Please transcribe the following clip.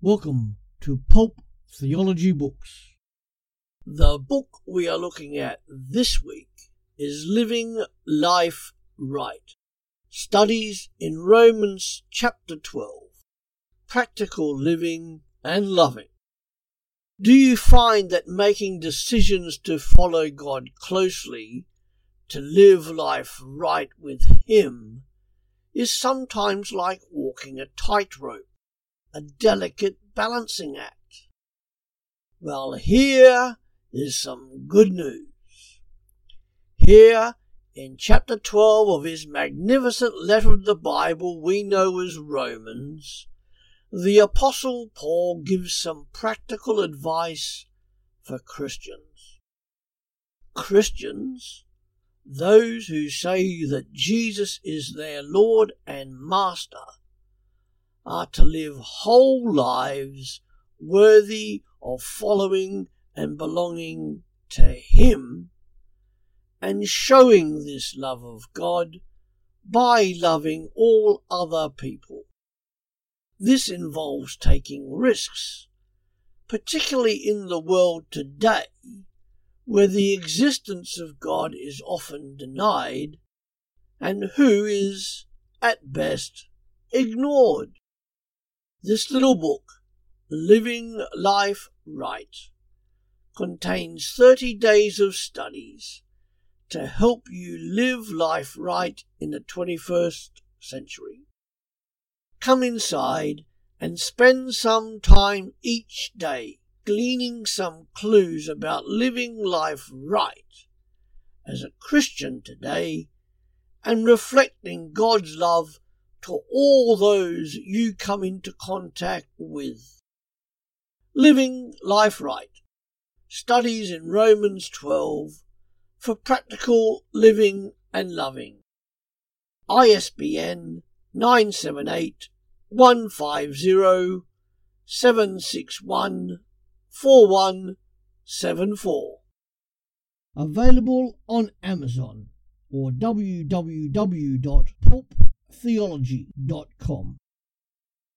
Welcome to Pope Theology Books. The book we are looking at this week is Living Life Right, Studies in Romans chapter 12, Practical Living and Loving. Do you find that making decisions to follow God closely, to live life right with Him, is sometimes like walking a tightrope? A delicate balancing act. Well, here is some good news. Here, in chapter 12 of his magnificent letter of the Bible we know as Romans, the Apostle Paul gives some practical advice for Christians. Christians, those who say that Jesus is their Lord and Master, are to live whole lives worthy of following and belonging to Him and showing this love of God by loving all other people. This involves taking risks, particularly in the world today, where the existence of God is often denied and who is, at best, ignored. This little book, Living Life Right, contains 30 days of studies to help you live life right in the 21st century. Come inside and spend some time each day gleaning some clues about living life right as a Christian today and reflecting God's love to all those you come into contact with. Living Life Right, Studies in Romans 12 for Practical Living and Loving. ISBN 978-150-761-4174. Available on Amazon or www.popetheology.com.